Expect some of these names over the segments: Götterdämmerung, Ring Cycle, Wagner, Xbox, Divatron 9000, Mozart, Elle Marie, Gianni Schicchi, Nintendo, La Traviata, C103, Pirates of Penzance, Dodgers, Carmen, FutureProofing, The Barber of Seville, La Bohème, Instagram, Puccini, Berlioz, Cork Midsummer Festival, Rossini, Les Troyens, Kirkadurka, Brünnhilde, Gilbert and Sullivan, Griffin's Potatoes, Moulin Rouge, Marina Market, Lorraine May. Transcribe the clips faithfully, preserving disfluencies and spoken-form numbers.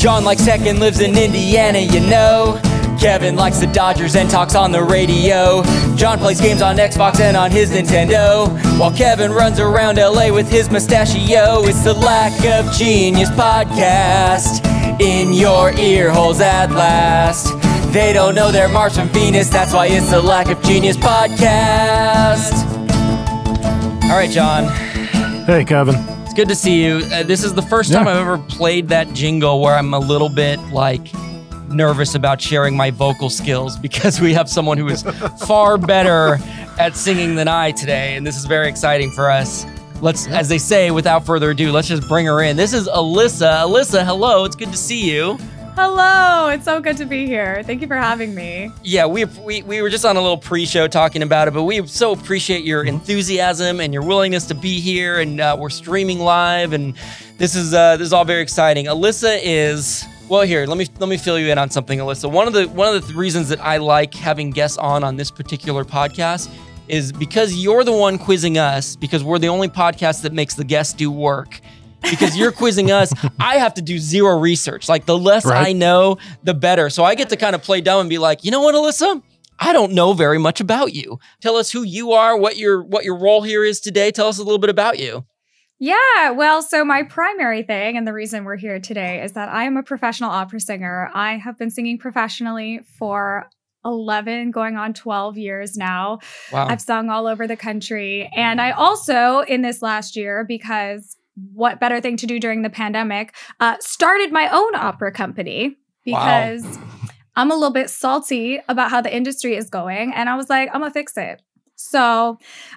John likes tech and lives in Indiana, you know. Kevin likes the Dodgers and talks on the radio. John plays games on Xbox and on his Nintendo, while Kevin runs around L A with his mustachio. It's the Lack of Genius podcast, in your ear holes at last. They don't know they're Mars from Venus, that's why it's the Lack of Genius podcast. All right, John. Hey, Kevin. It's good to see you. Uh, this is the first yeah. time I've ever played that jingle where I'm a little bit like... nervous about sharing my vocal skills, because we have someone who is far better at singing than I today, and this is very exciting for us. Let's, as they say, without further ado, let's just bring her in. This is Alyssa. Alyssa, hello. It's good to see you. Hello. It's so good to be here. Thank you for having me. Yeah, we we we were just on a little pre-show talking about it, but we so appreciate your enthusiasm and your willingness to be here, and uh, we're streaming live, and this is uh, this is all very exciting. Alyssa is... Well, here, let me let me fill you in on something, Alyssa. One of the one of the reasons that I like having guests on on this particular podcast is because you're the one quizzing us, because we're the only podcast that makes the guests do work. Because you're quizzing us, I have to do zero research. Like, the less right? I know, the better. So I get to kind of play dumb and be like, you know what, Alyssa? I don't know very much about you. Tell us who you are, what your what your role here is today. Tell us a little bit about you. Yeah, well, so my primary thing, and the reason we're here today, is that I am a professional opera singer. I have been singing professionally for eleven, going on twelve years now. Wow. I've sung all over the country. And I also, in this last year, because what better thing to do during the pandemic, uh, started my own opera company, because wow. I'm a little bit salty about how the industry is going. And I was like, I'm gonna fix it. So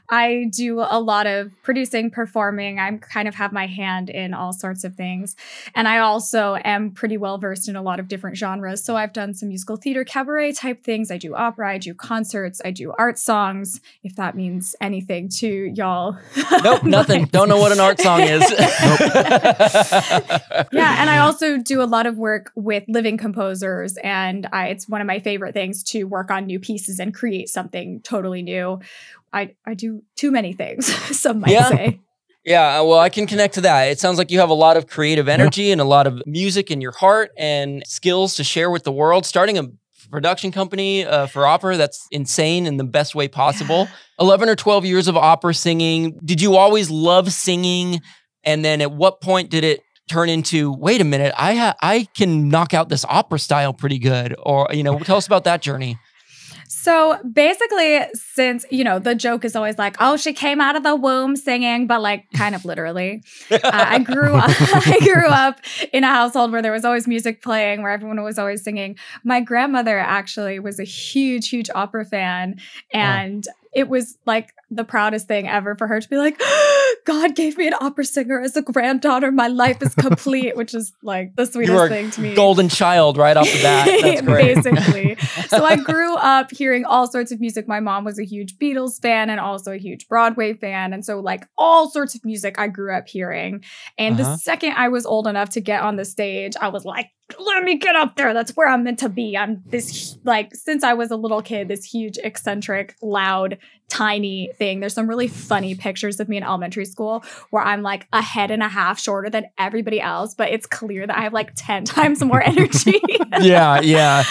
I do a lot of producing, performing. I kind of have my hand in all sorts of things. And I also am pretty well versed in a lot of different genres. So I've done some musical theater, cabaret type things. I do opera, I do concerts, I do art songs, if that means anything to y'all. Nope, nothing. Don't know what an art song is. Yeah, and I also do a lot of work with living composers. And I, it's one of my favorite things to work on new pieces and create something totally new. I, I do too many things, some might yeah. say. Yeah, well, I can connect to that. It sounds like you have a lot of creative energy yeah. and a lot of music in your heart and skills to share with the world. Starting a production company uh, for opera, that's insane in the best way possible. Yeah. eleven or twelve years of opera singing. Did you always love singing? And then at what point did it turn into, wait a minute, I ha- I can knock out this opera style pretty good? Or, you know, tell us about that journey. So basically, since, you know, the joke is always like, oh, she came out of the womb singing, but like kind of literally. uh, I grew up, I grew up in a household where there was always music playing, where everyone was always singing. My grandmother actually was a huge, huge opera fan. And wow. it was like the proudest thing ever for her to be like, God gave me an opera singer as a granddaughter. My life is complete, which is like the sweetest thing to me. Golden child right off the bat. That's great. Basically. So I grew up hearing all sorts of music. My mom was a huge Beatles fan and also a huge Broadway fan. And so like all sorts of music I grew up hearing. And uh-huh. the second I was old enough to get on the stage, I was like, let me get up there. That's where I'm meant to be. I'm this, like, since I was a little kid, this huge, eccentric, loud, tiny thing. There's some really funny pictures of me in elementary school where I'm like a head and a half shorter than everybody else, but it's clear that I have like ten times more energy. Yeah, yeah.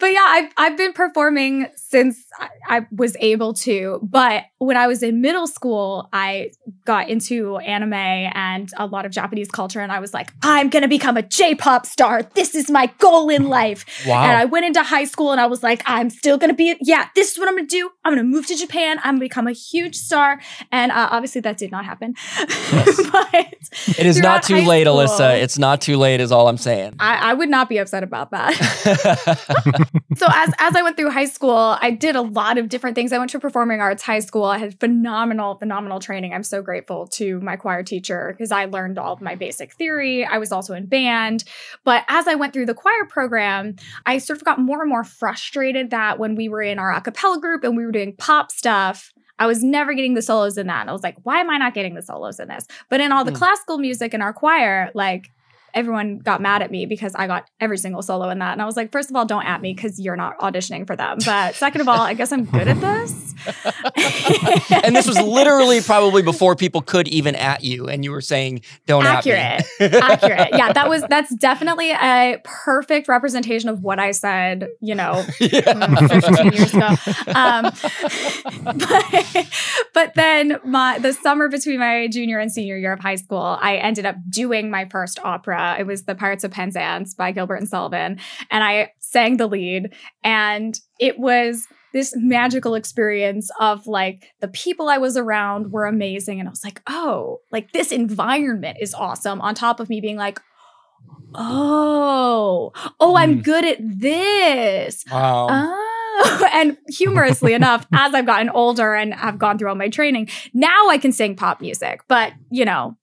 But yeah, I've, I've been performing since I, I was able to. But when I was in middle school, I got into anime and a lot of Japanese culture. And I was like, I'm going to become a J-pop star. This is my goal in life. Wow. And I went into high school and I was like, I'm still going to be, yeah, this is what I'm going to do. I'm going to move to Japan. I'm going to become a huge star. And uh, obviously that did not happen. Yes. But it is not too late, school, Alyssa. It's not too late is all I'm saying. I, I would not be upset about that. So as, as I went through high school, I did a lot of different things. I went to performing arts high school. I had phenomenal, phenomenal training. I'm so grateful to my choir teacher because I learned all of my basic theory. I was also in band. But as I went through the choir program, I sort of got more and more frustrated that when we were in our a cappella group and we were doing pop stuff, I was never getting the solos in that. And I was like, why am I not getting the solos in this? But in all the mm. classical music in our choir, like, everyone got mad at me because I got every single solo in that. And I was like, first of all, don't at me because you're not auditioning for them. But second of all, I guess I'm good at this. And this was literally probably before people could even at you. And you were saying, don't accurate, at me. Accurate. Accurate. Yeah, that was, that's definitely a perfect representation of what I said, you know, yeah. fifteen years ago. Um, but, but then my, the summer between my junior and senior year of high school, I ended up doing my first opera. It was The Pirates of Penzance by Gilbert and Sullivan. And I sang the lead. And it was this magical experience of like the people I was around were amazing. And I was like, oh, like this environment is awesome. On top of me being like, oh, oh, I'm good at this. Wow. Oh. And humorously enough, as I've gotten older and I've gone through all my training, now I can sing pop music. But, you know,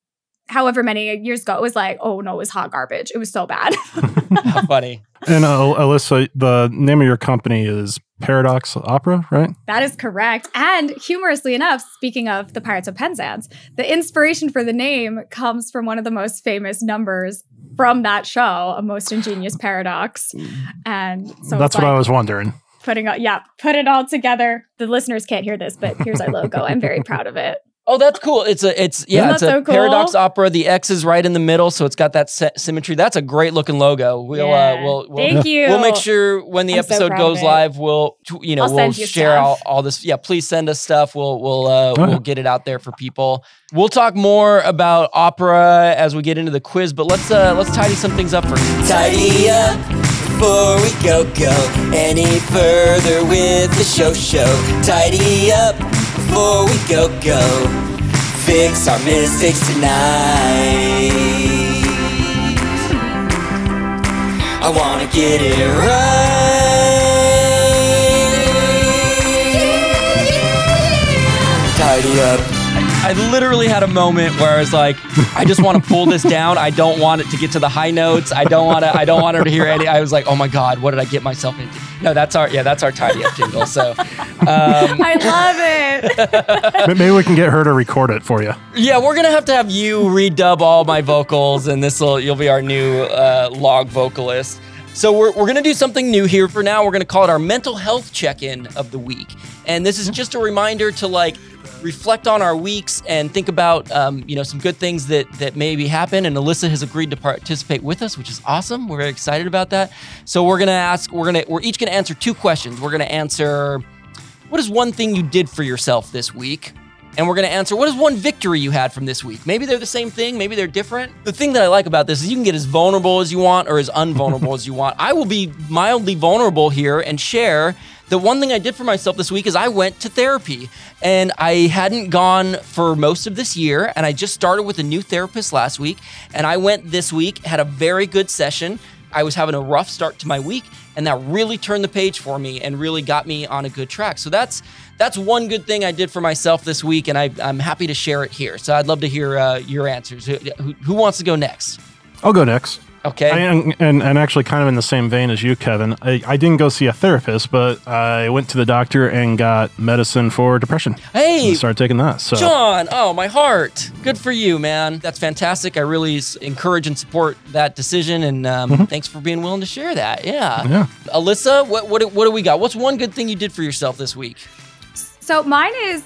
however many years ago, it was like, oh, no, it was hot garbage. It was so bad. How funny. And uh, Alyssa, the name of your company is Paradox Opera, right? That is correct. And humorously enough, speaking of the Pirates of Penzance, the inspiration for the name comes from one of the most famous numbers from that show, A Most Ingenious Paradox. And so that's what like, I was wondering. Putting all, yeah, put it all together. The listeners can't hear this, but here's our logo. I'm very proud of it. Oh, that's cool. It's a, it's, yeah, it's a so cool? Paradox Opera. The X is right in the middle. So it's got that set symmetry. That's a great looking logo. We'll, yeah. uh, we'll, we'll, Thank you. We'll make sure when the I'm episode so goes live, we'll, you know, I'll we'll you share all, all this. Yeah. Please send us stuff. We'll, we'll, uh, oh. we'll get it out there for people. We'll talk more about opera as we get into the quiz, but let's, uh, let's tidy some things up for you. Tidy up. Before we go, go any further with the show, show. Tidy up before we go, go. Fix our mistakes tonight. I want to get it right. Tidy up. I literally had a moment where I was like, I just want to pull this down. I don't want it to get to the high notes. I don't want to. I don't want her to hear any. I was like, oh my God, what did I get myself into? No, that's our yeah, that's our tidy up jingle. So um, I love it. Maybe we can get her to record it for you. Yeah, we're gonna have to have you redub all my vocals, and this will you'll be our new uh, log vocalist. So we're we're gonna do something new here for now. We're gonna call it our mental health check-in of the week, and this is just a reminder to like. Reflect on our weeks and think about, um, you know, some good things that that maybe happen. And Alyssa has agreed to participate with us, which is awesome. We're very excited about that. So we're gonna ask, we're gonna, we're each gonna answer two questions. We're gonna answer, what is one thing you did for yourself this week? And we're gonna answer, what is one victory you had from this week? Maybe they're the same thing, maybe they're different. The thing that I like about this is you can get as vulnerable as you want or as unvulnerable as you want. I will be mildly vulnerable here and share the one thing I did for myself this week is I went to therapy, and I hadn't gone for most of this year, and I just started with a new therapist last week, and I went this week, had a very good session. I was having a rough start to my week, and that really turned the page for me and really got me on a good track. So that's that's one good thing I did for myself this week, and I, I'm happy to share it here. So I'd love to hear uh, your answers. Who, who wants to go next? I'll go next. Okay. I, and, and and actually kind of in the same vein as you, Kevin, I, I didn't go see a therapist, but I went to the doctor and got medicine for depression. Hey! And started taking that. So. John! Oh, my heart. Good for you, man. That's fantastic. I really encourage and support that decision, and um, mm-hmm. thanks for being willing to share that. Yeah. yeah. Alyssa, what, what, what do we got? What's one good thing you did for yourself this week? So mine is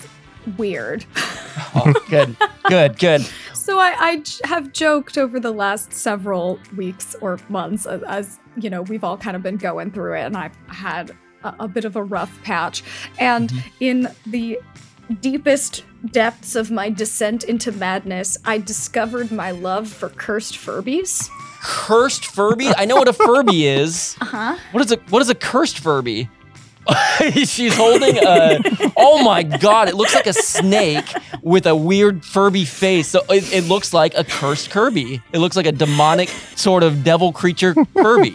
weird. Oh, good, good, good. So I, I j- have joked over the last several weeks or months, as, as you know, we've all kind of been going through it, and I've had a, a bit of a rough patch. And mm-hmm. in the deepest depths of my descent into madness, I discovered my love for cursed Furbies. Cursed Furby? I know what a Furby is. Uh huh. What is a what is a cursed Furby? She's holding a, oh my God, it looks like a snake with a weird Furby face. So it, it looks like a cursed Kirby. It looks like a demonic sort of devil creature Kirby.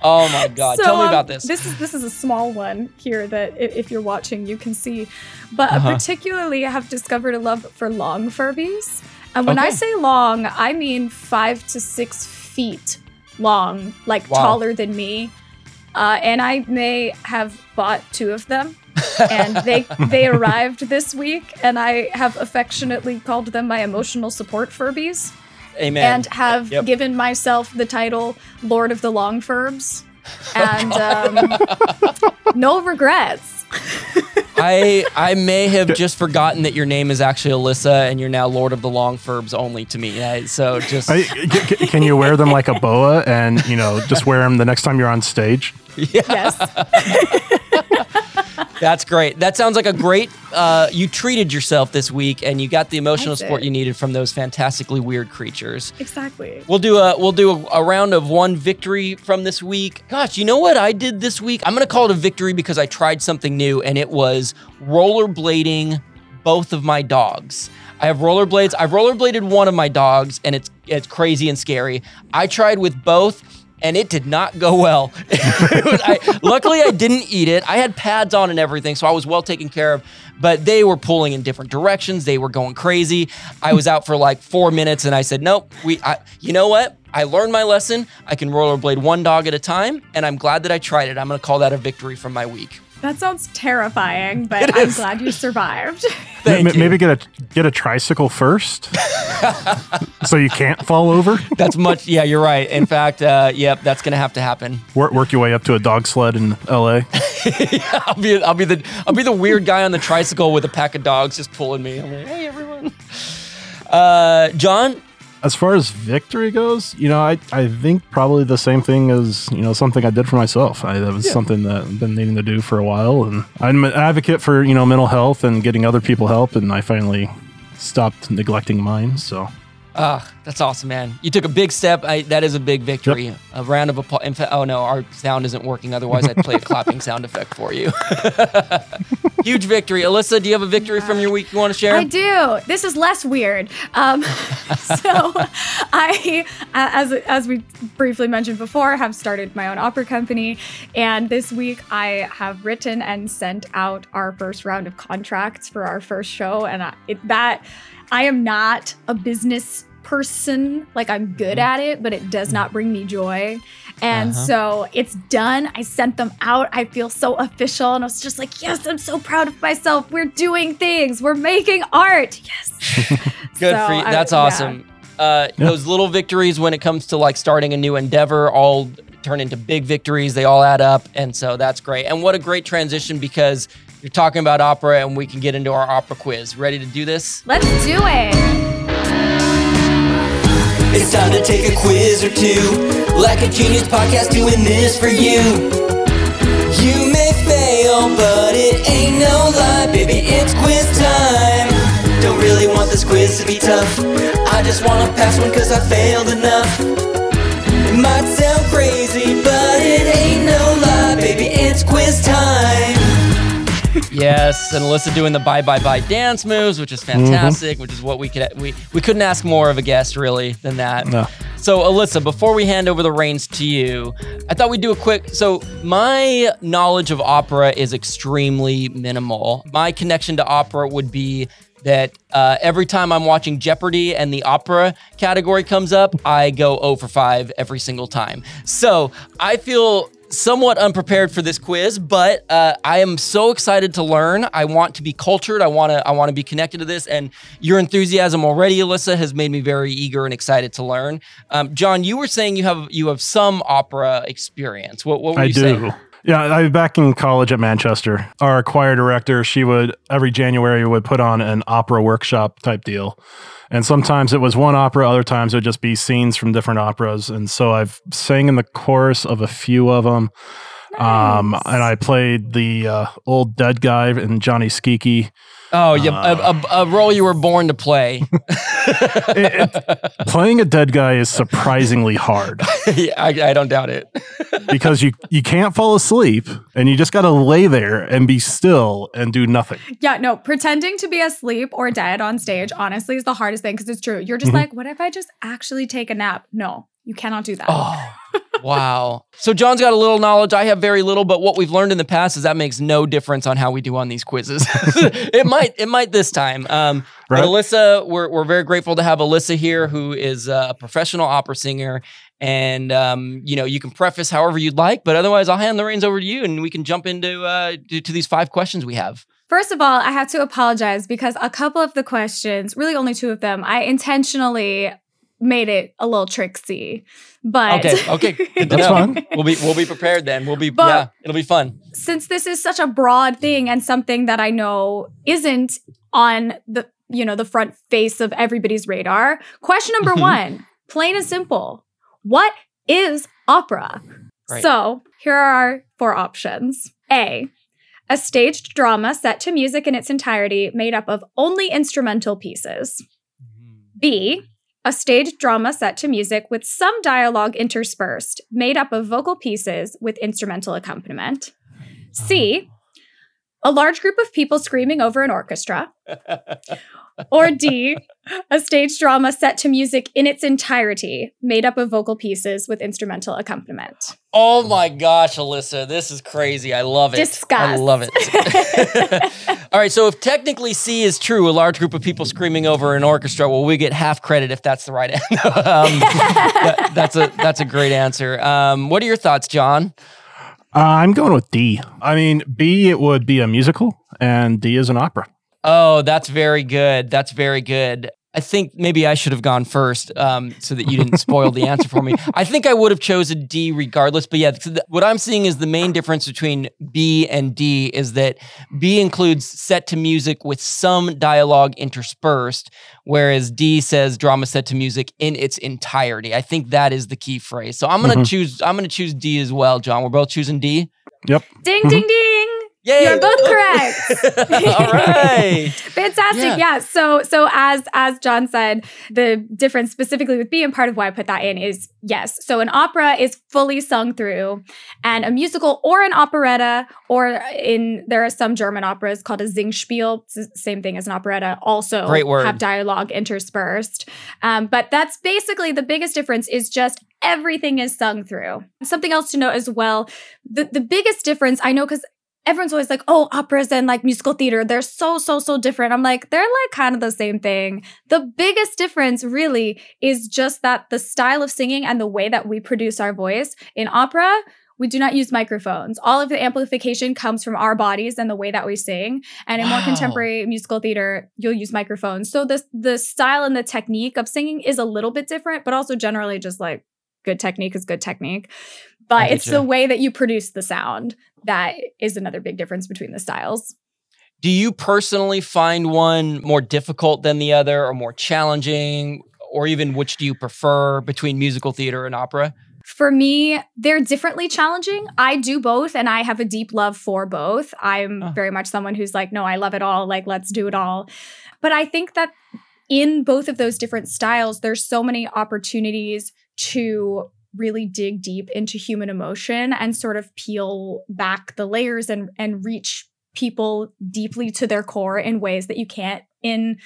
Oh my God, so, tell me um, about this. This is this is a small one here that if you're watching, you can see. But uh-huh. particularly I have discovered a love for long Furbies. And when okay. I say long, I mean five to six feet long, like wow. taller than me. Uh, and I may have bought two of them, and they they arrived this week, and I have affectionately called them my emotional support Furbies. Amen. And have yep. given myself the title Lord of the Longfurbs. And um, no regrets. I I may have just forgotten that your name is actually Alyssa, and you're now Lord of the Longfurbs only to me. Right? So just I, c- can you wear them like a boa, and you know, just wear them the next time you're on stage? Yeah. Yes. That's great. That sounds like a great, uh, you treated yourself this week and you got the emotional support you needed from those fantastically weird creatures. Exactly. We'll do a we'll do a, a round of one victory from this week. Gosh, you know what I did this week? I'm going to call it a victory because I tried something new, and it was rollerblading both of my dogs. I have rollerblades. I've rollerbladed one of my dogs, and it's it's crazy and scary. I tried with both, and it did not go well. was, I, luckily, I didn't eat it. I had pads on and everything, so I was well taken care of. But they were pulling in different directions. They were going crazy. I was out for like four minutes, and I said, nope. We, I, you know what? I learned my lesson. I can rollerblade one dog at a time, and I'm glad that I tried it. I'm going to call that a victory from my week. That sounds terrifying, but I'm glad you survived. Thank maybe, you. Maybe get a get a tricycle first, so you can't fall over. That's much. Yeah, you're right. In fact, uh, yep, that's gonna have to happen. Work, work your way up to a dog sled in L A. yeah, I'll be I'll be the I'll be the weird guy on the tricycle with a pack of dogs just pulling me. I'm like, hey, everyone. Uh, John. As far as victory goes, you know, I, I think probably the same thing as, you know, something I did for myself. I, that was yeah. something that I've been needing to do for a while. And I'm an advocate for, you know, mental health and getting other people help. And I finally stopped neglecting mine. So. Ah, uh, that's awesome, man. You took a big step. I, that is a big victory. Yep. A round of applause. In fact, oh, no, our sound isn't working. Otherwise, I'd play a clapping sound effect for you. Huge victory. Alyssa, do you have a victory yeah. from your week you want to share? I do. This is less weird. Um, so I, as as we briefly mentioned before, have started my own opera company. And this week I have written and sent out our first round of contracts for our first show. And I, it, that I am not a business person. Like, I'm good at it, but it does not bring me joy. And uh-huh. so it's done. I sent them out. I feel so official. And I was just like, yes, I'm so proud of myself. We're doing things. We're making art. Yes. Good so for you. That's I, awesome. Yeah. Uh, yeah. Those little victories when it comes to like starting a new endeavor all turn into big victories. They all add up. And so that's great. And what a great transition, because you're talking about opera and we can get into our opera quiz. Ready to do this? Let's do it. It's time to take a quiz or two. Like a Genius Podcast doing this for you. You may fail, but it ain't no lie, baby, it's quiz time. Don't really want this quiz to be tough. I just want to pass one because I failed enough. It might sound crazy, but it ain't no lie, baby, it's quiz time. Yes, and Alyssa doing the bye bye bye dance moves, which is fantastic, mm-hmm. which is what we could we we couldn't ask more of a guest really than that. No. So Alyssa, before we hand over the reins to you, I thought we'd do a quick. So my knowledge of opera is extremely minimal. My connection to opera would be that uh, every time I'm watching Jeopardy and the opera category comes up, I go oh for five every single time. So I feel somewhat unprepared for this quiz, but uh, I am so excited to learn. I want to be cultured. I want to I want to be connected to this. And your enthusiasm already, Alyssa, has made me very eager and excited to learn. Um, John, you were saying you have you have some opera experience. What, what were I you do. saying? Yeah, I was back in college at Manchester. Our choir director, she would, every January, would put on an opera workshop type deal. And sometimes it was one opera, other times it would just be scenes from different operas. And so I've sang in the chorus of a few of them. Nice. Um, and I played the uh, old dead guy in Gianni Schicchi. Oh, yeah, uh, a, a, a role you were born to play. it, it, playing a dead guy is surprisingly hard. yeah, I, I don't doubt it. because you, you can't fall asleep, and you just got to lay there and be still and do nothing. Yeah, no, pretending to be asleep or dead on stage, honestly, is the hardest thing, because it's true. You're just mm-hmm. like, what if I just actually take a nap? No, you cannot do that. Oh. Wow. So John's got a little knowledge. I have very little, but what we've learned in the past is that makes no difference on how we do on these quizzes. it might, it might this time. Um, right. Alyssa, we're we're very grateful to have Alyssa here, who is a professional opera singer. And, um, you know, you can preface however you'd like, but otherwise I'll hand the reins over to you and we can jump into uh, to, to these five questions we have. First of all, I have to apologize because a couple of the questions, really only two of them, I intentionally made it a little tricksy. But okay, okay, that's fine. We'll be we'll be prepared then. We'll be but yeah, it'll be fun. Since this is such a broad thing and something that I know isn't on the you know the front face of everybody's radar. Question number one, plain and simple: what is opera? Right. So here are our four options. A, a staged drama set to music in its entirety made up of only instrumental pieces. B, a staged drama set to music with some dialogue interspersed, made up of vocal pieces with instrumental accompaniment. C, a large group of people screaming over an orchestra. Or D, a stage drama set to music in its entirety, made up of vocal pieces with instrumental accompaniment. Oh my gosh, Alyssa, this is crazy. I love it. Discuss. I love it. All right, so if technically C is true, a large group of people screaming over an orchestra, well, we get half credit if that's the right answer. um, that, that's, a, that's a great answer. Um, what are your thoughts, John? Uh, I'm going with D. I mean, B, it would be a musical, and D is an opera. Oh, that's very good. That's very good. I think maybe I should have gone first um, so that you didn't spoil the answer for me. I think I would have chosen D regardless. But yeah, so th- what I'm seeing is the main difference between B and D is that B includes set to music with some dialogue interspersed, whereas D says drama set to music in its entirety. I think that is the key phrase. So I'm going to mm-hmm. choose I'm going to choose D as well, John. We're both choosing D? Yep. Ding, mm-hmm. ding, ding. Yay. You're both correct. All right. Fantastic. Yeah. yeah. So so as as John said, the difference specifically with B, and part of why I put that in, is yes. So an opera is fully sung through, and a musical or an operetta, or in there are some German operas called a Singspiel, it's the same thing as an operetta, also have dialogue interspersed. Um, but that's basically the biggest difference, is just everything is sung through. Something else to note as well, the, the biggest difference, I know because everyone's always like, oh, operas and like musical theater, they're so, so, so different. I'm like, they're like kind of the same thing. The biggest difference really is just that the style of singing and the way that we produce our voice. In opera, we do not use microphones. All of the amplification comes from our bodies and the way that we sing. And in wow. more contemporary musical theater, you'll use microphones. So the, the style and the technique of singing is a little bit different, but also generally just like good technique is good technique. But it's you. the way that you produce the sound that is another big difference between the styles. Do you personally find one more difficult than the other, or more challenging, or even which do you prefer between musical theater and opera? For me, they're differently challenging. I do both, and I have a deep love for both. I'm oh. very much someone who's like, no, I love it all. Like, let's do it all. But I think that in both of those different styles, there's so many opportunities to really dig deep into human emotion and sort of peel back the layers and and reach people deeply to their core in ways that you can't in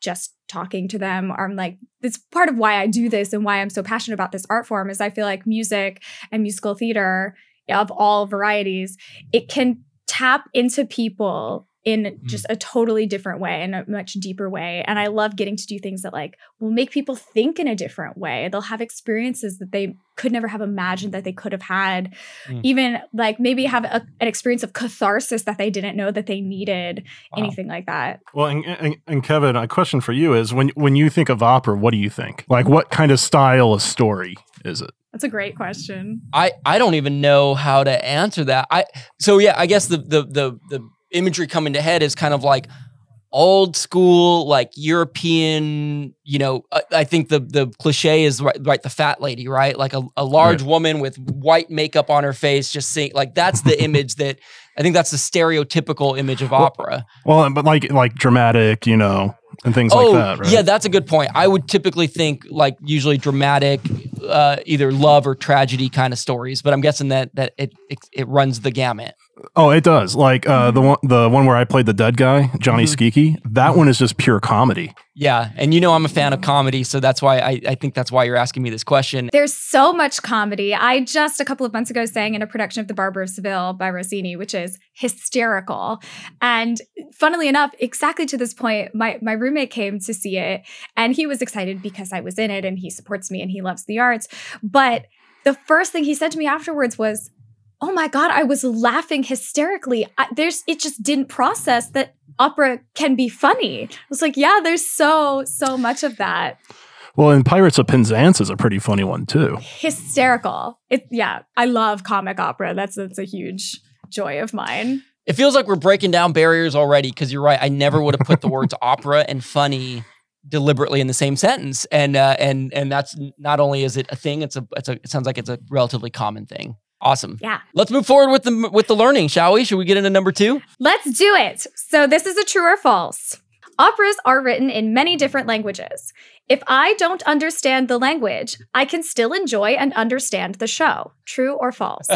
just talking to them. I'm like, it's part of why I do this and why I'm so passionate about this art form, is I feel like music and musical theater of all varieties, it can tap into people in just a totally different way, in a much deeper way. And I love getting to do things that like will make people think in a different way. They'll have experiences that they could never have imagined that they could have had. Mm. Even like maybe have a, an experience of catharsis that they didn't know that they needed, wow. anything like that. Well, and, and, and Kevin, a question for you is, when when you think of opera, what do you think? Like, what kind of style of story is it? That's a great question. I, I don't even know how to answer that. I So yeah, I guess the the the the imagery coming to head is kind of like old school, like European, you know, I, I think the the cliche is right, right the fat lady, right? Like a, a large yeah. woman with white makeup on her face, just seeing, like, that's the image that, I think that's the stereotypical image of opera. Well, well but like like dramatic, you know, and things oh, like that, right? Yeah, that's a good point. I would typically think like usually dramatic, uh, either love or tragedy kind of stories, but I'm guessing that that it it, it runs the gamut. Oh, it does. Like uh, the one, the one where I played the dead guy, Gianni Schicchi. That one is just pure comedy. Yeah, and you know I'm a fan of comedy, so that's why I, I think that's why you're asking me this question. There's so much comedy. I just a couple of months ago sang in a production of The Barber of Seville by Rossini, which is hysterical. And funnily enough, exactly to this point, my my roommate came to see it, and he was excited because I was in it, and he supports me, and he loves the arts. But the first thing he said to me afterwards was, oh my God, I was laughing hysterically. I, there's, it just didn't process that opera can be funny. I was like, yeah, there's so, so much of that. Well, and Pirates of Penzance is a pretty funny one too. Hysterical. It, yeah, I love comic opera. That's that's a huge joy of mine. It feels like we're breaking down barriers already because you're right. I never would have put the words opera and funny deliberately in the same sentence, and uh, and and that's not only is it a thing. It's a it's a it sounds like it's a relatively common thing. Awesome. Yeah. Let's move forward with the with the learning, shall we? Should we get into number two? Let's do it. So this is a true or false. Operas are written in many different languages. If I don't understand the language, I can still enjoy and understand the show. True or false?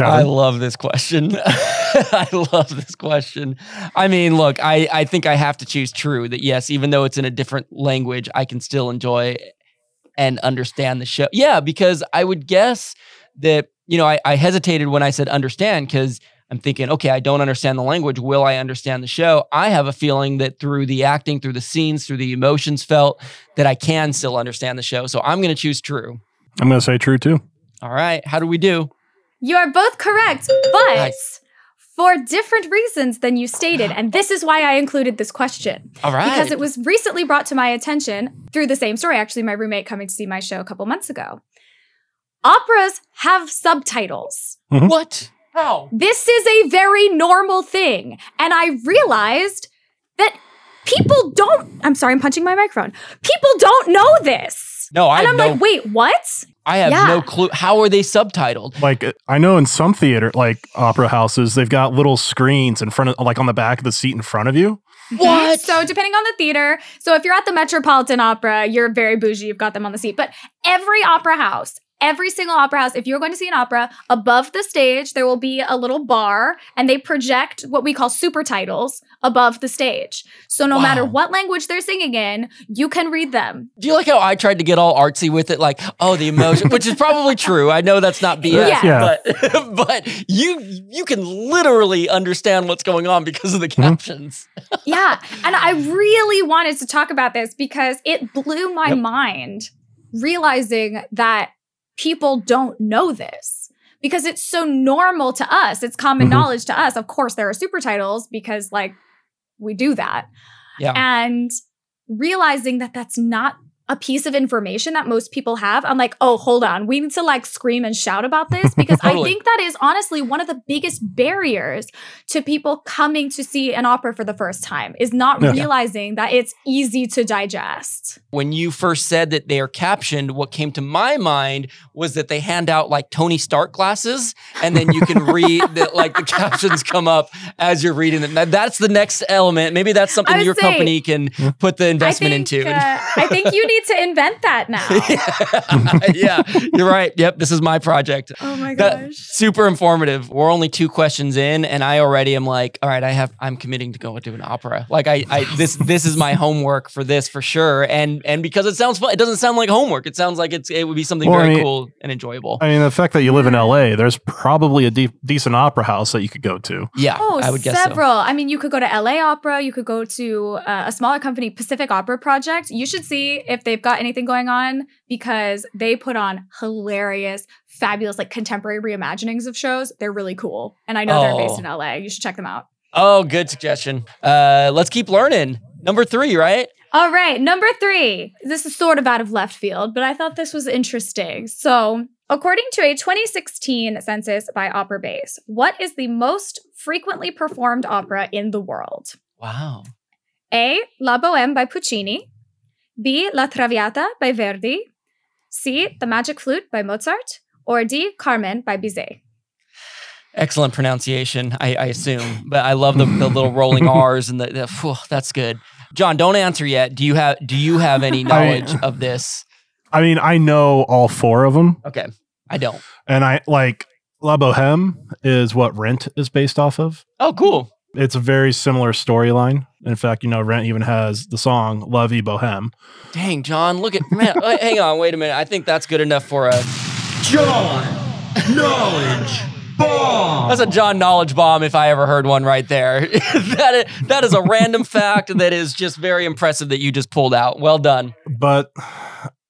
I love this question. I love this question. I mean, look, I, I think I have to choose true, that yes, even though it's in a different language, I can still enjoy and understand the show. Yeah, because I would guess that, you know, I, I hesitated when I said understand because I'm thinking, okay, I don't understand the language. Will I understand the show? I have a feeling that through the acting, through the scenes, through the emotions felt, that I can still understand the show. So I'm going to choose true. I'm going to say true too. All right. How do we do? You are both correct, but nice. For different reasons than you stated. And this is why I included this question. All right. Because it was recently brought to my attention through the same story. Actually, my roommate coming to see my show a couple months ago. Operas have subtitles. Mm-hmm. What? How? This is a very normal thing. And I realized that people don't, I'm sorry, I'm punching my microphone. People don't know this. No, I And I'm no, like, wait, what? I have yeah. no clue. How are they subtitled? Like, I know in some theater, like opera houses, they've got little screens in front of, like on the back of the seat in front of you. What? So depending on the theater, so if you're at the Metropolitan Opera, you're very bougie, you've got them on the seat. But every opera house, Every single opera house, if you're going to see an opera, above the stage, there will be a little bar and they project what we call super titles above the stage. So no wow. matter what language they're singing in, you can read them. Do you like how I tried to get all artsy with it? Like, oh, the emotion, which is probably true. I know that's not B S, yeah. Yeah. but but you you can literally understand what's going on because of the captions. Yeah. And I really wanted to talk about this because it blew my yep. mind realizing that people don't know this because it's so normal to us. It's common mm-hmm. knowledge to us. Of course, there are super titles because, like, we do that. Yeah. And realizing that that's not a piece of information that most people have, I'm like, oh, hold on. We need to, like, scream and shout about this because totally. I think that is honestly one of the biggest barriers to people coming to see an opera for the first time is not yeah. realizing that it's easy to digest. When you first said that they are captioned, what came to my mind was that they hand out, like, Tony Stark glasses, and then you can read that, like, the captions come up as you're reading them. Now, that's the next element. Maybe that's something your saying, company can put the investment I think, into. Uh, I think you need to invent that now. yeah. yeah, you're right. Yep, this is my project. Oh my gosh. That, super informative. We're only two questions in and I already am like, all right, I have I'm committing to go do an opera. Like I, I this this is my homework for this for sure. And and because it sounds fun, it doesn't sound like homework. It sounds like it's it would be something well, very I mean, cool and enjoyable. I mean, the fact that you live in L A, there's probably a de- decent opera house that you could go to. Yeah, oh, I would guess several. So. I mean, you could go to L A Opera, you could go to uh, a smaller company, Pacific Opera Project. You should see if they They've got anything going on because they put on hilarious, fabulous, like contemporary reimaginings of shows. They're really cool. And I know oh. they're based in L A. You should check them out. Oh, good suggestion. Uh, let's keep learning. Number three, right? All right. Number three. This is sort of out of left field, but I thought this was interesting. So according to a twenty sixteen census by Opera Base, what is the most frequently performed opera in the world? Wow. A, La Bohème by Puccini. B, La Traviata by Verdi, C, The Magic Flute by Mozart, or D, Carmen by Bizet. Excellent pronunciation, I, I assume. But I love the, the little rolling R's and the, the whew, that's good. John, don't answer yet. Do you have Do you have any knowledge I, of this? I mean, I know all four of them. Okay, I don't. And I like La Bohème is what Rent is based off of. Oh, cool. It's a very similar storyline. In fact, you know, Rent even has the song La Vie Bohème. Dang, John, look at, man, hang on, wait a minute. I think that's good enough for a John Knowledge Bomb. That's a John Knowledge Bomb if I ever heard one right there. that, is, that is a random fact that is just very impressive that you just pulled out. Well done. But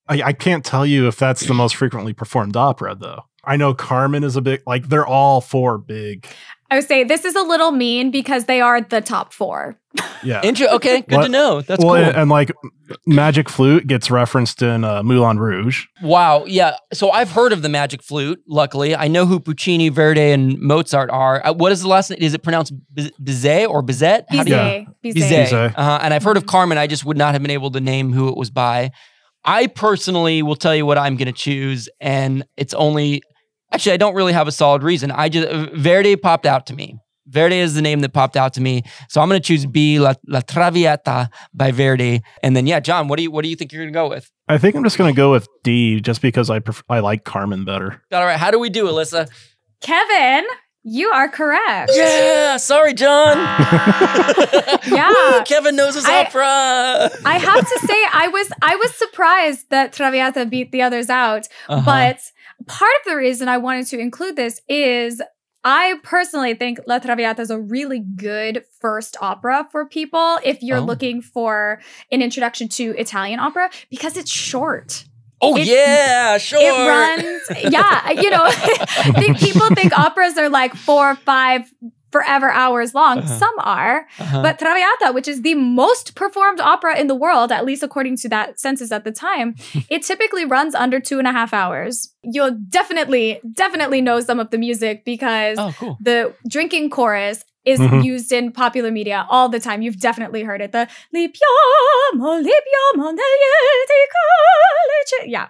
I, I can't tell you if that's the most frequently performed opera, though. I know Carmen is a big, like, they're all four big. I would say this is a little mean because they are the top four. Yeah. Intro, okay, good what? to know. That's well, cool. And, and like Magic Flute gets referenced in uh, Moulin Rouge. Wow, yeah. So I've heard of the Magic Flute, luckily. I know who Puccini, Verdi, and Mozart are. Uh, what is the last name? Is it pronounced Bizet or Bizet? Bizet. Yeah. Bizet. Bizet. Uh, and I've heard of Carmen. I just would not have been able to name who it was by. I personally will tell you what I'm going to choose, and it's only... Actually, I don't really have a solid reason. I just Verdi popped out to me. Verdi is the name that popped out to me. So I'm going to choose B, La, La Traviata by Verdi. And then, yeah, John, what do you what do you think you're going to go with? I think I'm just going to go with D, just because I prefer, I like Carmen better. All right, how do we do, Alyssa? Kevin, you are correct. Yeah, sorry, John. yeah, Woo, Kevin knows his I, opera. I have to say, I was I was surprised that Traviata beat the others out, uh-huh. but. Part of the reason I wanted to include this is I personally think La Traviata is a really good first opera for people if you're oh. looking for an introduction to Italian opera because it's short. Oh, it, yeah, sure. It runs, yeah, you know, people think operas are like four, five, forever hours long. Uh-huh. Some are, uh-huh. but Traviata, which is the most performed opera in the world, at least according to that census at the time, it typically runs under two and a half hours. You'll definitely, definitely know some of the music because oh, cool. the drinking chorus is mm-hmm. used in popular media all the time. You've definitely heard it. The Lipiamo, Lipiamo, yeah.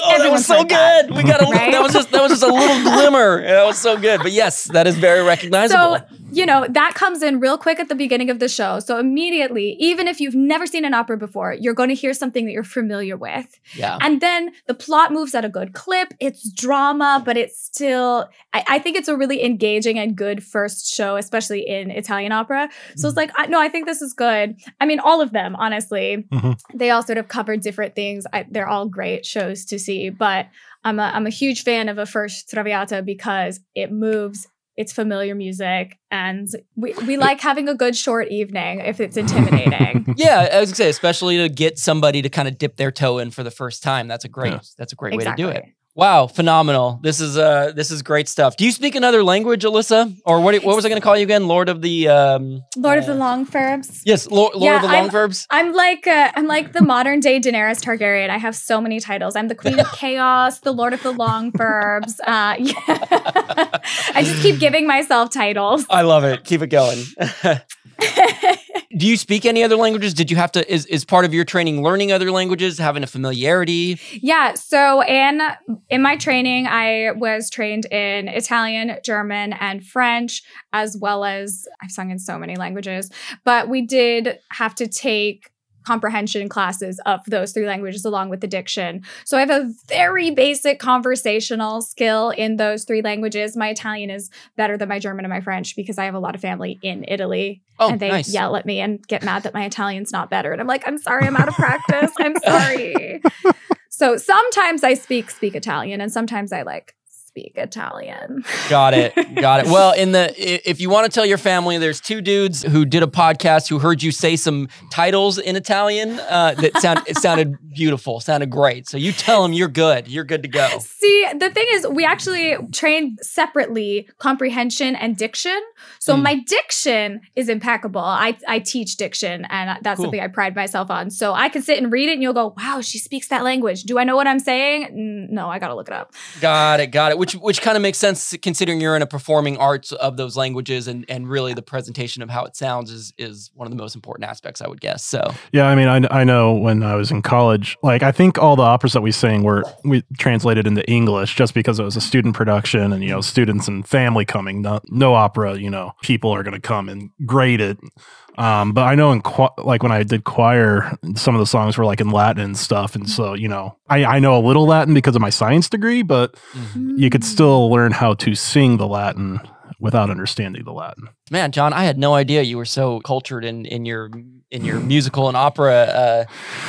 Oh, that was so good. We got a right? that was just that was just a little glimmer. That was so good. But yes, that is very recognizable. So, you know, that comes in real quick at the beginning of the show. So immediately, even if you've never seen an opera before, you're going to hear something that you're familiar with. Yeah. And then the plot moves at a good clip. It's drama, but it's still I, I think it's a really engaging and good first show, especially in Italian opera. So it's like, I, no, I think this is good. I mean, all of them, honestly, mm-hmm. they all sort of cover different things. I, they're all great shows to see, but I'm a I'm a huge fan of a first Traviata because it moves, it's familiar music, and we, we like having a good short evening if it's intimidating. yeah, I was gonna say, especially to get somebody to kind of dip their toe in for the first time. That's a great yeah. that's a great exactly. way to do it. Wow, phenomenal! This is uh this is great stuff. Do you speak another language, Alyssa, or what? What was I going to call you again? Lord of the um, Lord uh, of the Long Verbs. Yes, lo- Lord yeah, of the Long I'm, Verbs. I'm like uh, I'm like the modern day Daenerys Targaryen. I have so many titles. I'm the Queen of Chaos, the Lord of the Long Verbs. Uh, yeah. I just keep giving myself titles. I love it. Keep it going. Do you speak any other languages? Did you have to, is, is part of your training learning other languages, having a familiarity? Yeah. So in, in my training, I was trained in Italian, German, and French, as well as I've sung in so many languages, but we did have to take comprehension classes of those three languages along with the diction. So I have a very basic conversational skill in those three languages. My Italian is better than my German and my French because I have a lot of family in Italy. Oh, and they nice. yell at me and get mad that my Italian's not better. And I'm like, I'm sorry, I'm out of practice. I'm sorry. So sometimes I speak, speak Italian, and sometimes I like speak Italian. Got it. Got it. Well, in the if you want to tell your family, there's two dudes who did a podcast who heard you say some titles in Italian uh, that sound it sounded beautiful, sounded great. So you tell them you're good. You're good to go. See, the thing is, we actually trained separately comprehension and diction. So mm. my diction is impeccable. I I teach diction, and that's cool. something I pride myself on. So I can sit and read it, and you'll go, "Wow, she speaks that language." Do I know what I'm saying? No, I got to look it up. Got it. Got it. Which which kind of makes sense considering you're in a performing arts of those languages, and, and really the presentation of how it sounds is is one of the most important aspects, I would guess. So yeah, I mean, I, I know when I was in college, like I think all the operas that we sang were we translated into English just because it was a student production, and you know students and family coming. Not, no opera, you know, people are going to come and grade it. Um, but I know in qu- like when I did choir, some of the songs were like in Latin and stuff. And so, you know, I, I know a little Latin because of my science degree, but mm-hmm. you could still learn how to sing the Latin without understanding the Latin. Man, John, I had no idea you were so cultured in, in your in your musical and opera uh,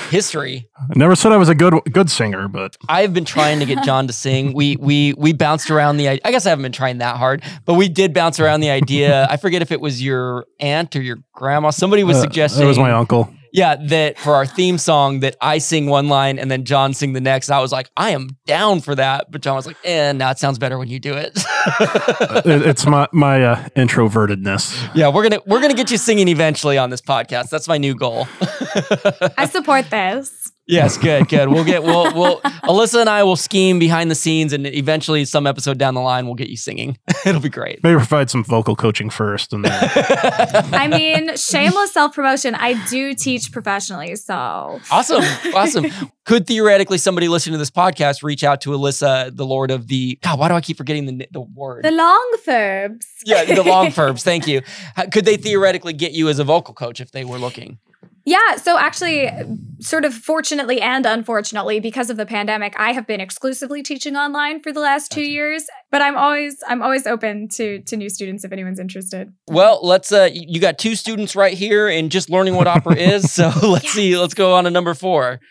history. I never said I was a good good singer, but I've been trying to get John to sing. We we we bounced around the. I guess I haven't been trying that hard, but we did bounce around the idea. I forget if it was your aunt or your grandma. Somebody was uh, suggesting. It was my uncle. Yeah, that for our theme song that I sing one line and then John sing the next. I was like, I am down for that. But John was like, eh, now it sounds better when you do it. It's my my uh, introvertedness. Yeah, we're gonna we're gonna get you singing eventually on this podcast. That's my new goal. I support this. Yes, good, good. We'll get we'll we'll Alyssa and I will scheme behind the scenes, and eventually, some episode down the line, we'll get you singing. It'll be great. Maybe provide some vocal coaching first, and then. I mean, shameless self promotion. I do teach professionally, so awesome, awesome. Could theoretically somebody listening to this podcast reach out to Alyssa, the Lord of the God? Why do I keep forgetting the the word? The long verbs. Yeah, the long verbs. Thank you. Could they theoretically get you as a vocal coach if they were looking? Yeah, so actually, sort of fortunately and unfortunately, because of the pandemic, I have been exclusively teaching online for the last two years. But I'm always I'm always open to to new students if anyone's interested. Well, let's. Uh, you got two students right here and just learning what opera is. So let's yes. see. Let's go on to number four.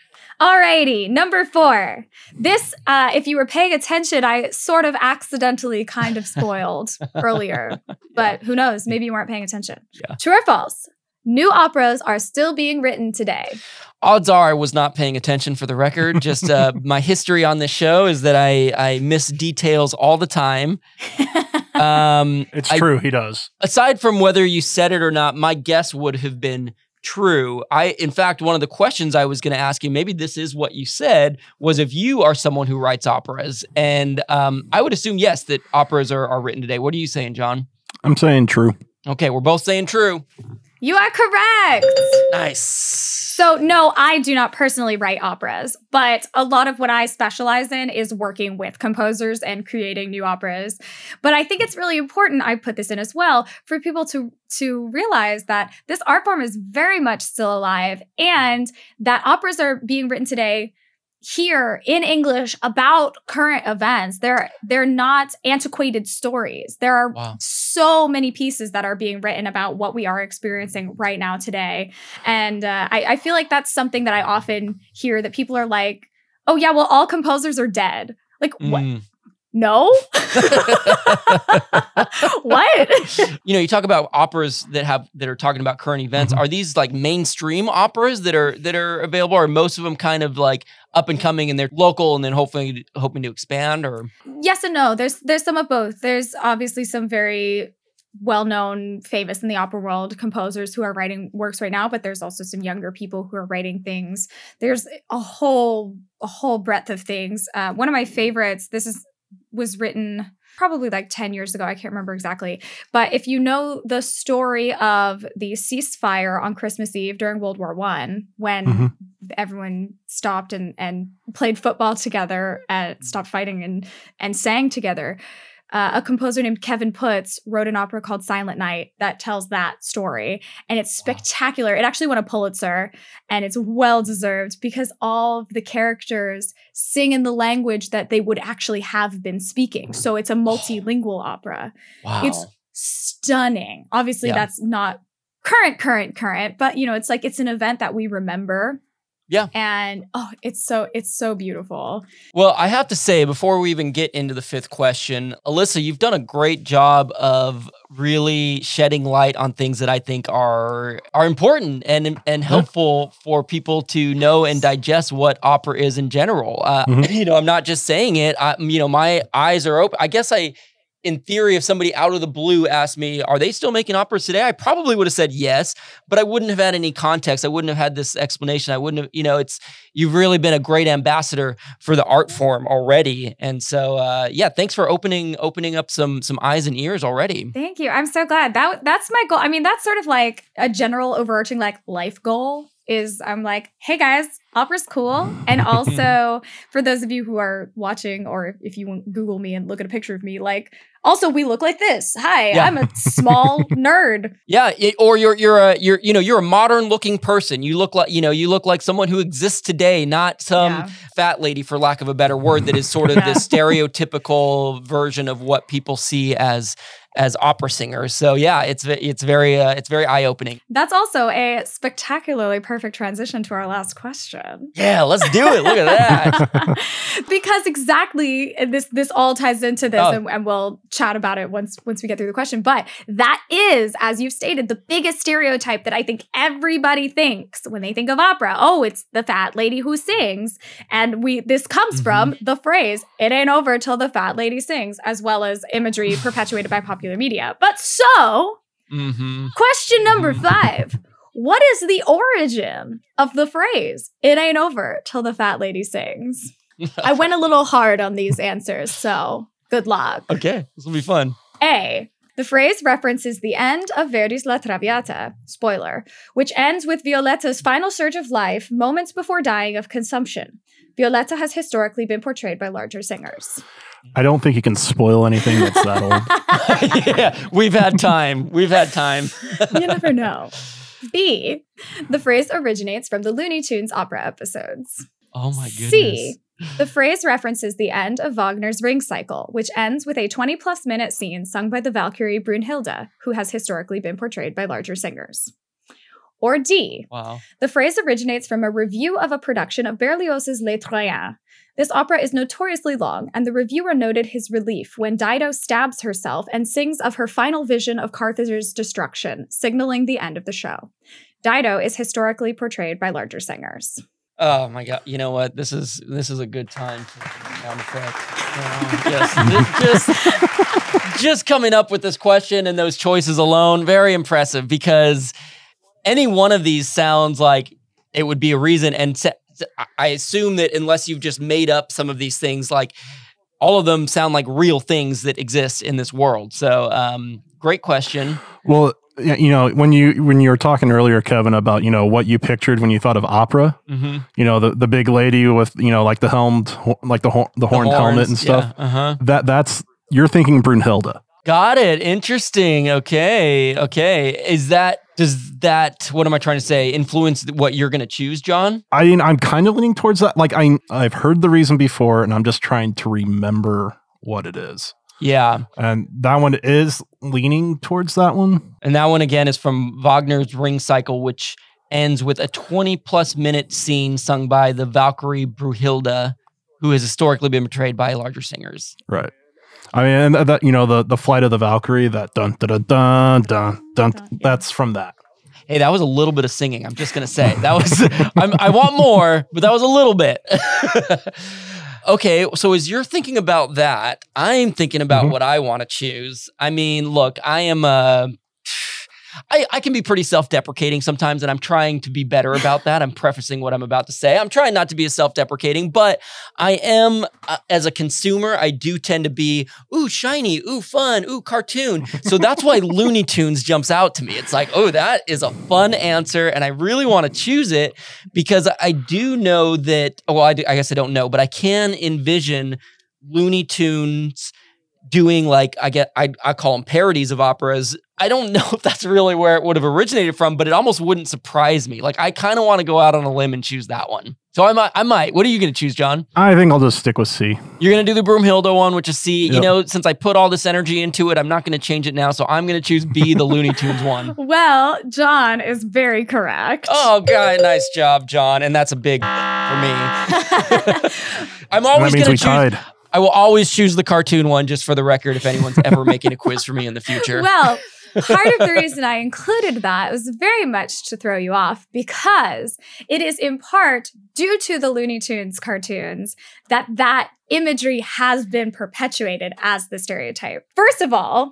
Alrighty, number four. This, uh, if you were paying attention, I sort of accidentally kind of spoiled earlier. But who knows? Maybe you weren't paying attention. Yeah. True or false? New operas are still being written today. Odds are I was not paying attention for the record. Just uh, my history on this show is that I, I miss details all the time. Um, it's I, true, he does. Aside from whether you said it or not, my guess would have been true. I, in fact, one of the questions I was going to ask you, maybe this is what you said, was if you are someone who writes operas. And um, I would assume, yes, that operas are, are written today. What are you saying, John? I'm saying true. Okay, we're both saying true. You are correct. Nice. So no, I do not personally write operas, but a lot of what I specialize in is working with composers and creating new operas. But I think it's really important, I put this in as well, for people to, to realize that this art form is very much still alive and that operas are being written today here in English about current events. They're they're not antiquated stories. There are wow. so many pieces that are being written about what we are experiencing right now today. And uh, I, I feel like that's something that I often hear, that people are like, oh yeah, well, all composers are dead. Like mm. what? No? What? You know, you talk about operas that have that are talking about current events. Are these like mainstream operas that are that are available, or are most of them kind of like up and coming and they're local and then hopefully hoping to expand? Or yes and no. There's there's some of both. There's obviously some very well-known, famous in the opera world composers who are writing works right now, but there's also some younger people who are writing things. There's a whole a whole breadth of things. Uh, one of my favorites, this is was written probably like ten years ago. I can't remember exactly. But if you know the story of the ceasefire on Christmas Eve during World War One, when mm-hmm. everyone stopped and, and played football together and stopped fighting and, and sang together, uh, a composer named Kevin Putz wrote an opera called Silent Night that tells that story. And it's spectacular. Wow. It actually won a Pulitzer, and it's well-deserved because all of the characters sing in the language that they would actually have been speaking. So it's a multilingual opera. Wow. It's stunning. Obviously, yeah. that's not current, current, current, but, you know, it's like it's an event that we remember. Yeah. And oh, it's so it's so beautiful. Well, I have to say, before we even get into the fifth question, Alyssa, you've done a great job of really shedding light on things that I think are are important and and helpful yeah. for people to know and digest what opera is in general. Uh, mm-hmm. You know, I'm not just saying it. I, you know, my eyes are open. I guess I. In theory, if somebody out of the blue asked me, are they still making operas today? I probably would have said yes, but I wouldn't have had any context. I wouldn't have had this explanation. I wouldn't have, you know, it's, you've really been a great ambassador for the art form already. And so, uh, yeah, thanks for opening opening up some some eyes and ears already. Thank you. I'm so glad. That That's my goal. I mean, that's sort of like a general overarching like life goal is I'm like, hey guys, opera's cool. And also for those of you who are watching, or if you Google me and look at a picture of me, like also we look like this. Hi, yeah. I'm a small nerd. Yeah. Or you're, you're a, you're, you know, you're a modern looking person. You look like, you know, you look like someone who exists today, not some yeah. fat lady, for lack of a better word, that is sort of yeah. this stereotypical version of what people see as as opera singers. So yeah, it's it's very uh, it's very eye-opening. That's also a spectacularly perfect transition to our last question. Yeah, let's do it. Look at that. Because exactly this this all ties into this, oh. and, and we'll chat about it once once we get through the question. But that is, as you've stated, the biggest stereotype that I think everybody thinks when they think of opera. Oh, it's the fat lady who sings, and we this comes mm-hmm. from the phrase "It ain't over till the fat lady sings," as well as imagery perpetuated by popular media. But so, mm-hmm. question number five. What is the origin of the phrase, "It ain't over till the fat lady sings"? I went a little hard on these answers, so good luck. Okay, this will be fun. A, the phrase references the end of Verdi's La Traviata, spoiler, which ends with Violetta's final surge of life moments before dying of consumption. Violetta has historically been portrayed by larger singers. I don't think you can spoil anything that's that old. Yeah, we've had time. We've had time. You never know. B, the phrase originates from the Looney Tunes opera episodes. Oh my goodness. C, the phrase references the end of Wagner's Ring Cycle, which ends with a twenty-plus minute scene sung by the Valkyrie Brünnhilde, who has historically been portrayed by larger singers. Or D, wow. the phrase originates from a review of a production of Berlioz's Les Troyens. This opera is notoriously long, and the reviewer noted his relief when Dido stabs herself and sings of her final vision of Carthage's destruction, signaling the end of the show. Dido is historically portrayed by larger singers. Oh my God! You know what? This is this is a good time to sound effects. Um, just, just, just coming up with this question and those choices alone, very impressive, because any one of these sounds like it would be a reason. And t- t- I assume that unless you've just made up some of these things, like all of them sound like real things that exist in this world. So um, great question. Well, you know, when you when you were talking earlier, Kevin, about, you know, what you pictured when you thought of opera, mm-hmm. you know, the, the big lady with, you know, like the helmed, like the, hor- the horned the horns, helmet and stuff. Yeah, uh-huh. That that's, you're thinking Brünnhilde. Got it. Interesting. Okay. Okay. Is that, does that, what am I trying to say, influence what you're going to choose, John? I mean, I'm kind of leaning towards that. Like, I, I've heard the reason before, and I'm just trying to remember what it is. Yeah. And that one is leaning towards that one. And that one, again, is from Wagner's Ring Cycle, which ends with a twenty-plus minute scene sung by the Valkyrie Brünnhilde, who has historically been portrayed by larger singers. Right. I mean, and that, you know, the, the Flight of the Valkyrie, that dun dun dun dun dun, that's from that. Hey, that was a little bit of singing. I'm just gonna say that was. I'm, I want more, but that was a little bit. Okay, so as you're thinking about that, I'm thinking about mm-hmm. what I want to choose. I mean, look, I am a. I, I can be pretty self-deprecating sometimes, and I'm trying to be better about that. I'm prefacing what I'm about to say. I'm trying not to be as self-deprecating, but I am, uh, as a consumer, I do tend to be, ooh, shiny, ooh, fun, ooh, cartoon. So that's why Looney Tunes jumps out to me. It's like, oh, that is a fun answer, and I really want to choose it because I do know that, well, I, do, I guess I don't know, but I can envision Looney Tunes doing like, I get, I, I call them parodies of operas. I don't know if that's really where it would have originated from, but it almost wouldn't surprise me. Like, I kind of want to go out on a limb and choose that one. So I might, I might. What are you going to choose, John? I think I'll just stick with C. You're going to do the Brünnhilde one, which is C. Yep. You know, since I put all this energy into it, I'm not going to change it now. So I'm going to choose B, the Looney Tunes one. Well, John is very correct. Oh, God. Nice job, John. And that's a big for me. I'm always going to choose. Tied. I will always choose the cartoon one, just for the record, if anyone's ever making a quiz for me in the future. Well, part of the reason I included that was very much to throw you off, because it is in part due to the Looney Tunes cartoons that that imagery has been perpetuated as the stereotype. First of all,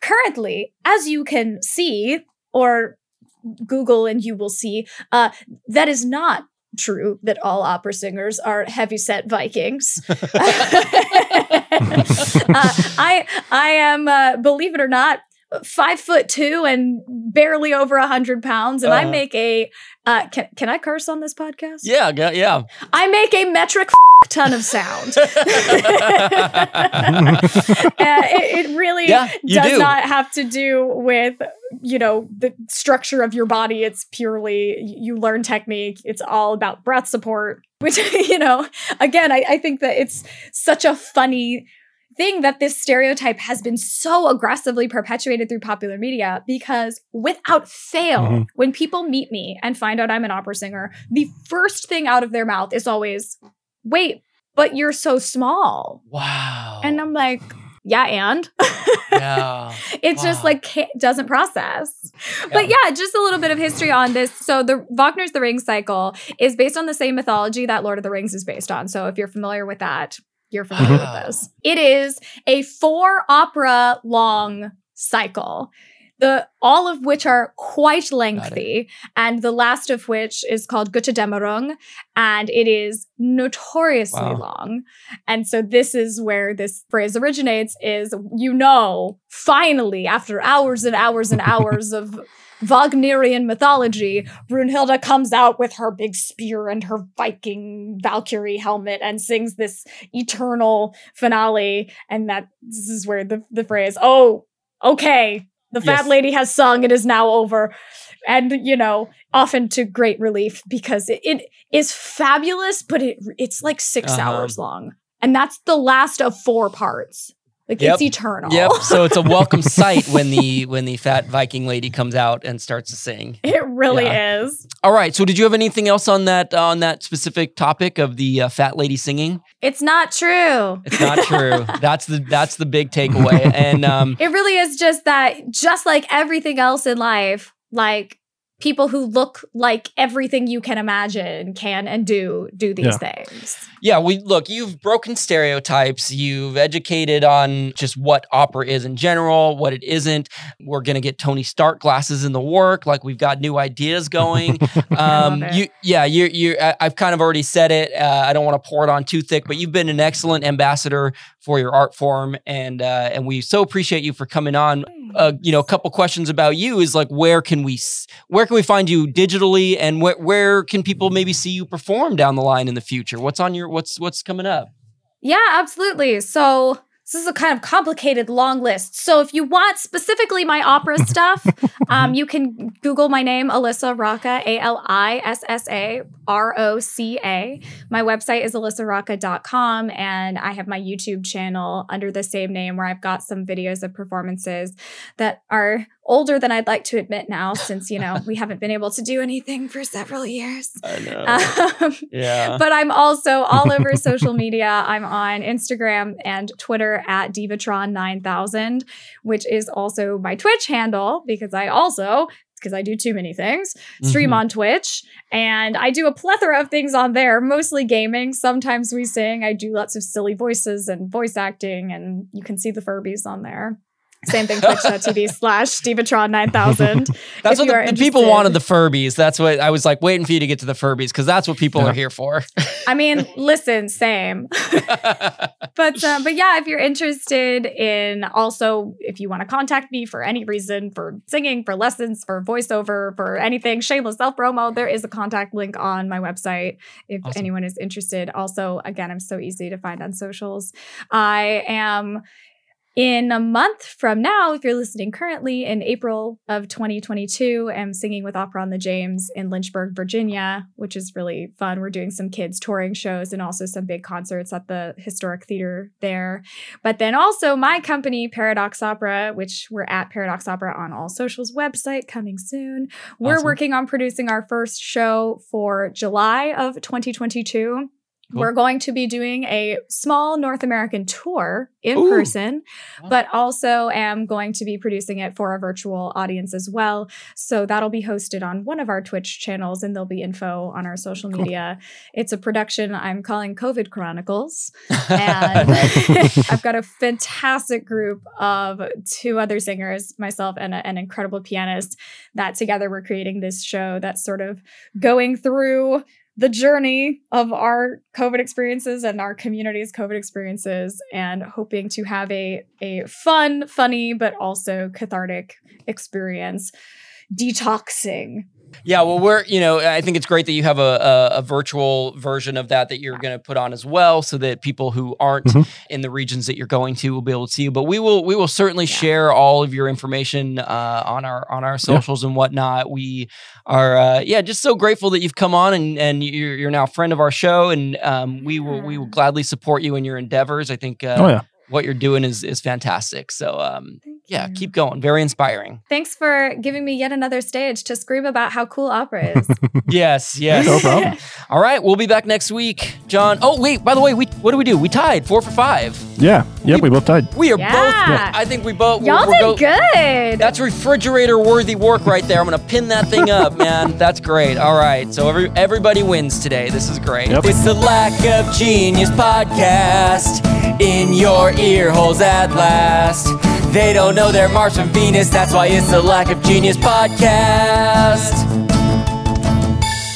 currently, as you can see, or Google and you will see, uh, that is not true that all opera singers are heavyset Vikings. uh, I I am, uh, believe it or not, five foot two and barely over a hundred pounds, and uh, I make a. Uh, can can I curse on this podcast? Yeah, yeah. I make a metric f- ton of sound. uh, it, it really yeah, does do. not have to do with, you know, the structure of your body. It's purely, you learn technique. It's all about breath support, which, you know, again, I, I think that it's such a funny thing that this stereotype has been so aggressively perpetuated through popular media, because without fail, mm-hmm. when people meet me and find out I'm an opera singer, the first thing out of their mouth is always, wait, but you're so small. Wow. And I'm like, yeah, and yeah. it wow. just like can't, doesn't process. Yeah. But yeah, just a little bit of history on this. So the Wagner's The Ring Cycle is based on the same mythology that Lord of the Rings is based on. So if you're familiar with that, you're familiar with this. It is a four opera long cycle, the all of which are quite lengthy, and the last of which is called Götterdämmerung, and it is notoriously wow. long. And so this is where this phrase originates, is, you know, finally, after hours and hours and hours of Wagnerian mythology, Brünnhilde comes out with her big spear and her Viking Valkyrie helmet and sings this eternal finale. And that this is where the, the phrase, oh, okay, the fat yes. lady has sung, it is now over. And, you know, often to great relief, because it, it is fabulous, but it it's like six uh-huh. hours long. And that's the last of four parts. Like yep. it's eternal. Yep. So it's a welcome sight when the when the fat Viking lady comes out and starts to sing. It really yeah. is. All right. So did you have anything else on that on that specific topic of the uh, fat lady singing? It's not true. It's not true. that's the that's the big takeaway. And um, it really is just that. Just like everything else in life, like people who look like everything you can imagine can and do do these yeah. things. Yeah, we look, you've broken stereotypes. You've educated on just what opera is in general, what it isn't. We're going to get Tony Stark glasses in the work. Like, we've got new ideas going. um, you, yeah, you, you, I, I've kind of already said it. Uh, I don't want to pour it on too thick, but you've been an excellent ambassador for your art form. And, uh, and we so appreciate you for coming on. Uh, you know, a couple questions about you is like, where can we, where can we find you digitally, and wh- where can people maybe see you perform down the line in the future? What's on your, what's, what's coming up? Yeah, absolutely. So this is a kind of complicated, long list. So if you want specifically my opera stuff, um, you can Google my name, Alyssa Rocca, A L I S S A R O C A. My website is alyssa rocca dot com, and I have my YouTube channel under the same name, where I've got some videos of performances that are older than I'd like to admit now, since, you know, we haven't been able to do anything for several years. I know. Um, yeah. But I'm also all over social media. I'm on Instagram and Twitter at Divatron nine thousand, which is also my Twitch handle, because I also, because I do too many things, stream mm-hmm. on Twitch. And I do a plethora of things on there, mostly gaming. Sometimes we sing. I do lots of silly voices and voice acting, and you can see the Furbies on there. Same thing, twitch dot t v slash Divatron nine thousand. That's what the, the people wanted, the Furbies. That's what I was like, waiting for you to get to the Furbies, because that's what people yeah. are here for. I mean, listen, same. but uh, but yeah, if you're interested in, also, if you want to contact me for any reason, for singing, for lessons, for voiceover, for anything, shameless self-promo, there is a contact link on my website if awesome. anyone is interested. Also, again, I'm so easy to find on socials. I am... In a month from now, if you're listening currently, in April of twenty twenty-two, I'm singing with Opera on the James in Lynchburg, Virginia, which is really fun. We're doing some kids touring shows and also some big concerts at the historic theater there. But then also my company, Paradox Opera, which we're at Paradox Opera on all socials, website coming soon. We're awesome. working on producing our first show for July of twenty twenty-two. Cool. We're going to be doing a small North American tour in Ooh. person, but also am going to be producing it for a virtual audience as well. So that'll be hosted on one of our Twitch channels, and there'll be info on our social cool. media. It's a production I'm calling COVID Chronicles. And I've got a fantastic group of two other singers, myself and a, an incredible pianist, that together we're creating this show that's sort of going through the journey of our COVID experiences and our community's COVID experiences, and hoping to have a, a fun, funny, but also cathartic experience detoxing. Yeah, well, we're, you know, I think it's great that you have a, a, a virtual version of that that you're going to put on as well, so that people who aren't mm-hmm. in the regions that you're going to will be able to see you. But we will we will certainly yeah. share all of your information uh, on our on our socials yeah. and whatnot. We are uh, yeah, just so grateful that you've come on, and and you're, you're now a friend of our show, and um, we will we will gladly support you in your endeavors. I think uh, oh, yeah. what you're doing is is fantastic. So um, yeah, keep going. Very inspiring. Thanks for giving me yet another stage to scream about how cool opera is. Yes, yes. No problem. All right, we'll be back next week, John. Oh, wait, by the way, we what do we do? We tied four for five. Yeah, yeah, we, we both tied. We are yeah. both, yeah. I think we both. Y'all did go- good. That's refrigerator-worthy work right there. I'm going to pin that thing up, man. That's great. All right, so every, everybody wins today. This is great. Yep. It's the Lack of Genius podcast in your ear holes at last. They don't know they're Mars from Venus. That's why it's the Lack of Genius podcast.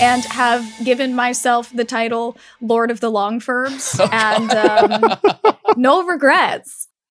And have given myself the title Lord of the Long Furbs. Oh, and um, no regrets.